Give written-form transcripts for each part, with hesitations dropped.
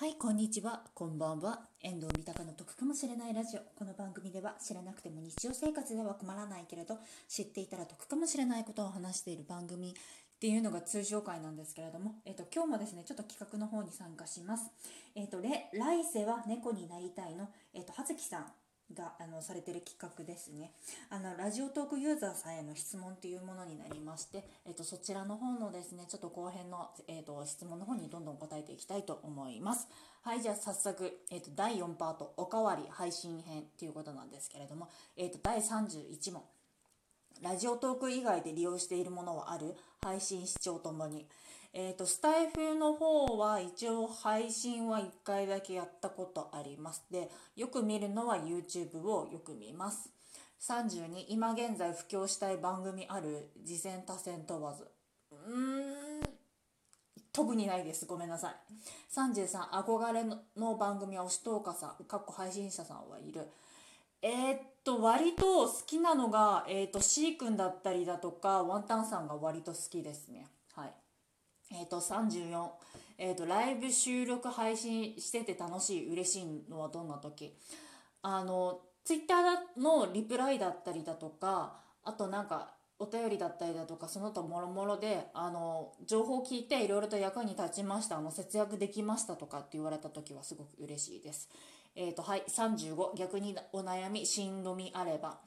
はい、こんにちは、こんばんは。遠藤三鷹の得かもしれないラジオ。この番組では知らなくても日常生活では困らないけれど、知っていたら得かもしれないことを話している番組っていうのが通常回なんですけれども、今日もですね、ちょっと企画の方に参加します。来世は猫になりたいの、葉月さんがされてる企画ですね。ラジオトークユーザーさんへの質問というものになりまして、そちらの方のですね、ちょっと後編の、質問の方にどんどん答えていきたいと思います。はい、じゃあ早速、第4パート、おかわり配信編ということなんですけれども、第31問、ラジオトーク以外で利用しているものはある？配信、視聴ともに。スタイフの方は一応配信は1回だけやったことあります。で、よく見るのは YouTube をよく見ます。32、今現在布教したい番組ある？次戦他戦問わず。特にないです。ごめんなさい。33、憧れの番組は推しトーカーさん、かっこ配信者さんはいる。割と好きなのが、C 君だったりだとか、ワンタンさんが割と好きですね。はい。34、ライブ収録配信してて楽しい、嬉しいのはどんな時？ツイッターのリプライだったりだとか、あとなんかお便りだったりだとか、その他もろもろで、情報を聞いていろいろと役に立ちました、節約できましたとかって言われた時はすごく嬉しいです。はい、35、逆にお悩み、しんどみあれば。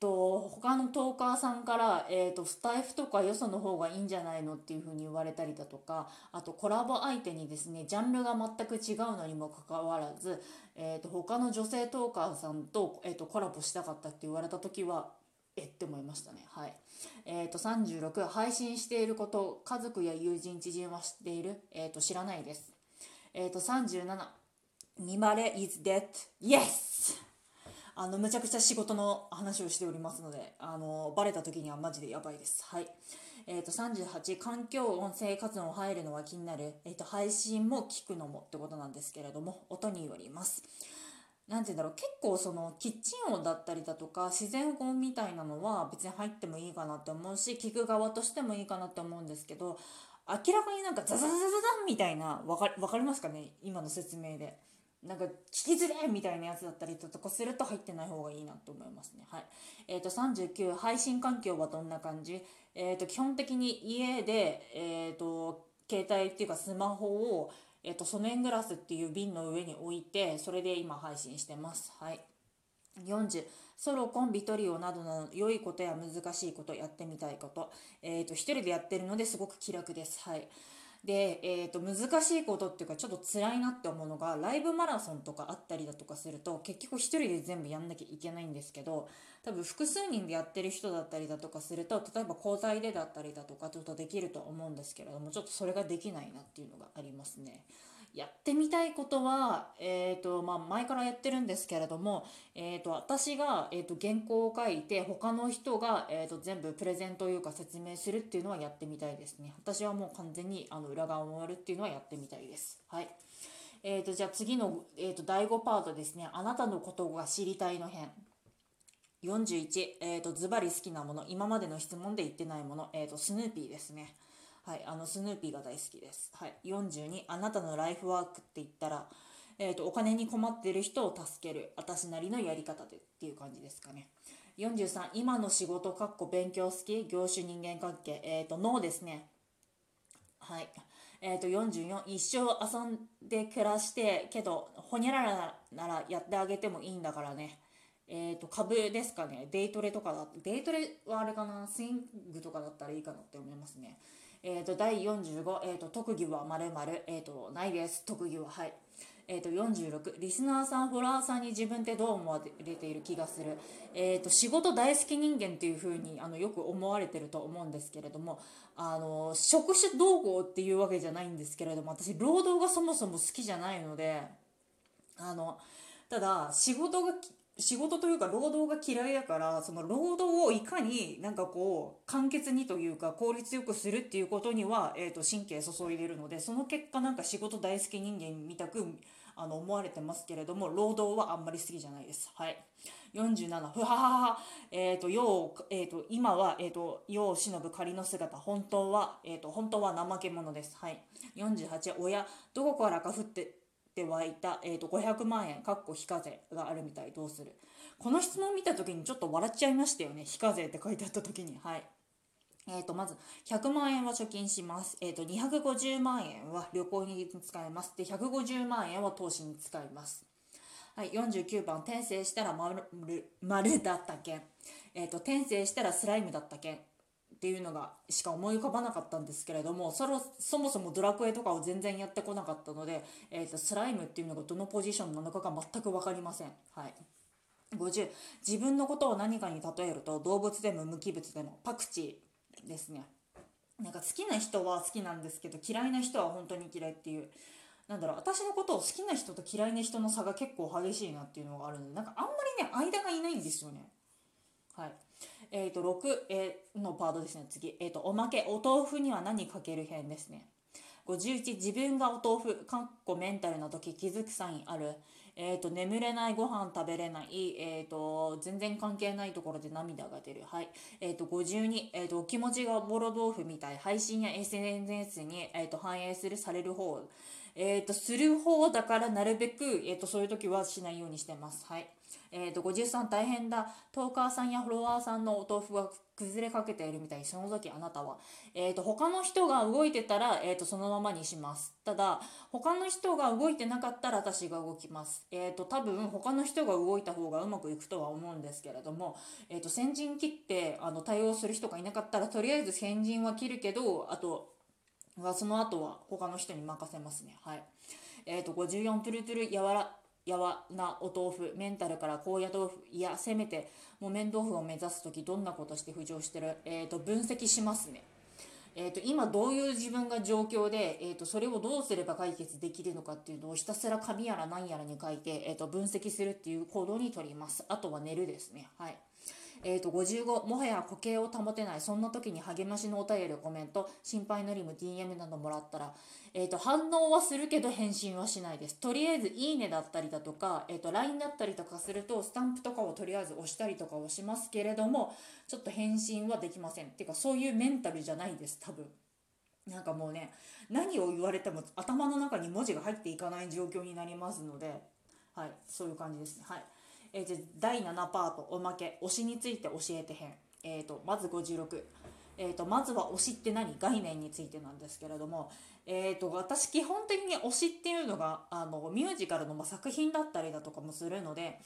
他のトーカーさんから、スタイフとかよその方がいいんじゃないのっていう風に言われたりだとか、あとコラボ相手にですね、ジャンルが全く違うのにもかかわらず、他の女性トーカーさんと、コラボしたかったって言われた時は、って思いましたね。はい。36、配信していること、家族や友人、知人は知っている？知らないです。37、Nimare is dead. Yes! むちゃくちゃ仕事の話をしておりますので、バレた時にはマジでやばいです。はい。38、環境音声活動入るのは気になる。配信も聞くのもってことなんですけれども、音によります。なんて言うんだろう、結構そのキッチン音だったりだとか自然音みたいなのは別に入ってもいいかなって思うし、聞く側としてもいいかなって思うんですけど、明らかになんかザザザザザみたいな、わかりますかね、今の説明で。なんか聞きづらいみたいなやつだったりとかすると入ってない方がいいなと思いますね。はい。39、配信環境はどんな感じ？基本的に家で、携帯っていうかスマホを、ソネングラスっていう瓶の上に置いて、それで今配信してます。はい。40、ソロ、コンビ、トリオなどの良いことや難しいこと、やってみたいこと。一人でやってるのですごく気楽です。はい。で、難しいことっていうかちょっと辛いなって思うのが、ライブマラソンとかあったりだとかすると結局一人で全部やんなきゃいけないんですけど、多分複数人でやってる人だったりだとかすると、例えば交代でだったりだとかちょっとできると思うんですけれども、ちょっとそれができないなっていうのがありますね。やってみたいことは、前からやってるんですけれども、私が、原稿を書いて、他の人が、全部プレゼンというか説明するっていうのはやってみたいですね。私はもう完全に裏側を回るっていうのはやってみたいです。はい。じゃあ次の、第5パートですね。あなたのことが知りたいの編。41、ズバリ好きなもの。今までの質問で言ってないもの。スヌーピーですね。はい、スヌーピーが大好きです。はい、42、あなたのライフワークって言ったら、お金に困ってる人を助ける、私なりのやり方でっていう感じですかね。43、今の仕事、かっこ勉強好き、業種人間関係、ノーですね。はい。44、一生遊んで暮らして、けど、ほにゃららならやってあげてもいいんだからね。株ですかね。デイトレとかだ、デイトレはあれかな、スイングとかだったらいいかなって思いますね。第45、特技は〇〇、ないです、特技は、はい。46、リスナーさん、フォロワーさんに自分ってどう思われている気がする。仕事大好き人間っていう風によく思われてると思うんですけれども、職種動向っていうわけじゃないんですけれども、私、労働がそもそも好きじゃないので、ただ、仕事というか労働が嫌いだから、その労働をいかになんかこう簡潔にというか効率よくするっていうことには神経注いでるので、その結果なんか仕事大好き人間みたく思われてますけれども、労働はあんまり好きじゃないです。はい。47、ふははは、今は、世を忍ぶ仮の姿、本当は怠け者です。はい。48、親、どこからか降って、湧いた、500万円、非課税があるみたい、どうする？この質問を見た時にちょっと笑っちゃいましたよね。非課税って書いてあった時に。はい。まず、100万円は貯金します。250万円は旅行に使います。で、150万円は投資に使います。はい、49番、転生したら丸だったけん。転生したらスライムだったけん。っていうのがしか思い浮かばなかったんですけれども、そもそもドラクエとかを全然やってこなかったので、スライムっていうのがどのポジションなのかが全く分かりません。はい。50、自分のことを何かに例えると、動物でも無機物でもパクチーですね。なんか好きな人は好きなんですけど、嫌いな人は本当に嫌いっていう、なんだろう、私のことを好きな人と嫌いな人の差が結構激しいなっていうのがあるので、なんかあんまりね、間がいないんですよね。はい。6のパートですね。次。おまけ、お豆腐には何かける編ですね。51、自分がお豆腐、メンタルな時気づくサインある。眠れない、ご飯食べれない、全然関係ないところで涙が出る。はい。52、気持ちがボロ豆腐みたい。配信や SNS に、反映する、される方。する方だから、なるべく、そういう時はしないようにしてます。はい。53、大変だ、トーカーさんやフォロワーさんのお豆腐が崩れかけているみたい。その時あなたは、他の人が動いてたら、そのままにします。ただ他の人が動いてなかったら私が動きます。多分他の人が動いた方がうまくいくとは思うんですけれども、先陣切って対応する人がいなかったら、とりあえず先陣は切るけど、あとはその後は他の人に任せますね。はい。54、トゥルトゥル、やわなお豆腐、メンタルから高野豆腐、いやせめて木綿豆腐を目指す時、どんなことして浮上してる？分析しますね。今どういう自分が状況で、それをどうすれば解決できるのかっていうのをひたすら紙やら何やらに書いて、分析するっていう行動にとります。あとは寝るですね。はい。55、もはや固形を保てない、そんな時に励ましのお便り、コメント、心配のリム、 DM などもらったら、反応はするけど返信はしないです。とりあえずいいねだったりだとか、LINE だったりとかするとスタンプとかをとりあえず押したりとかをしますけれども、ちょっと返信はできません。っていうか、そういうメンタルじゃないです。多分なんかもうね、何を言われても頭の中に文字が入っていかない状況になりますので、はい、そういう感じですね。はい。第7パート、おまけ、推しについて教えて編。まず56、まずは推しって何？概念についてなんですけれども、私基本的に推しっていうのがミュージカルの作品だったりだとかもするので、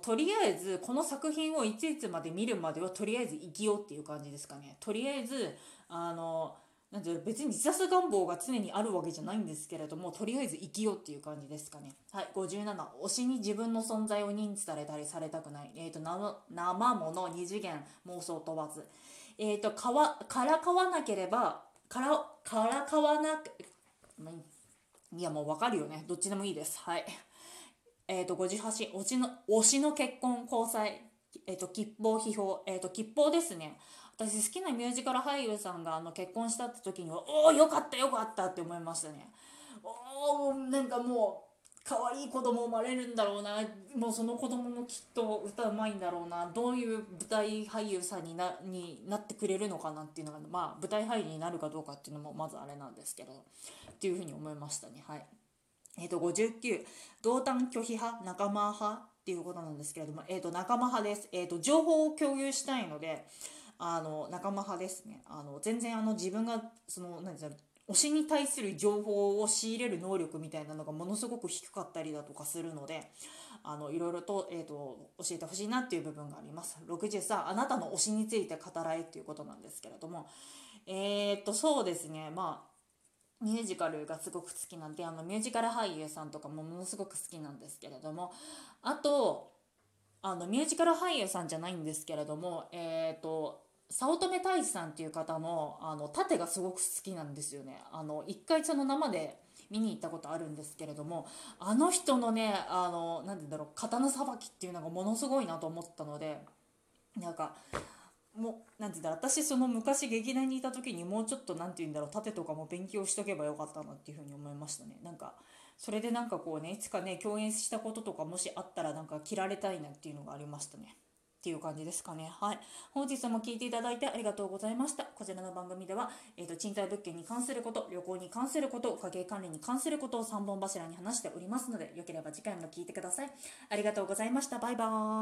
とりあえずこの作品をいついつまで見るまではとりあえず生きようっていう感じですかね。とりあえずなんていうの、別に自殺願望が常にあるわけじゃないんですけれども、とりあえず生きようっていう感じですかね。はい。57、推しに自分の存在を認知されたりされたくない。生もの二次元妄想問わず。いやもうわかるよね。どっちでもいいです。はい。58、推しの結婚、交際、吉報、批評、吉報ですね。私好きなミュージカル俳優さんが結婚したって時には、おおよかったよかったって思いましたね。おお、なんかもう可愛い子供生まれるんだろうな、もうその子供もきっと歌うまいんだろうな、どういう舞台俳優さんになってくれるのかなっていうのが、まあ舞台俳優になるかどうかっていうのもまずあれなんですけどっていうふうに思いましたね。はい。59、同担拒否派、仲間派っていうことなんですけれども、仲間派です。情報を共有したいので。仲間派ですね。全然自分が推しに対する情報を仕入れる能力みたいなのがものすごく低かったりだとかするので、いろいろと、教えてほしいなっていう部分があります。63、あなたの推しについて語らえっていうことなんですけれども、そうですね、まあミュージカルがすごく好きなんで、ミュージカル俳優さんとかもものすごく好きなんですけれども、あとミュージカル俳優さんじゃないんですけれども、早乙女太一さんっていう方の殺陣がすごく好きなんですよね。一回生で見に行ったことあるんですけれども、あの人のね、なんて言うんだろう、刀さばきっていうのがものすごいなと思ったので、なんかもうなんて言うんだろう、私昔劇団にいた時にもうちょっとなんて言うんだろう、殺陣とかも勉強しとけばよかったなっていうふうに思いましたね。なんかそれでなんかこうね、いつかね共演したこととかもしあったらなんか着られたいなっていうのがありましたね。っていう感じですかね。はい。本日も聞いていただいてありがとうございました。こちらの番組では、賃貸物件に関すること、旅行に関すること、家計管理に関することを3本柱に話しておりますので、よければ次回も聞いてください。ありがとうございました。バイバーイ。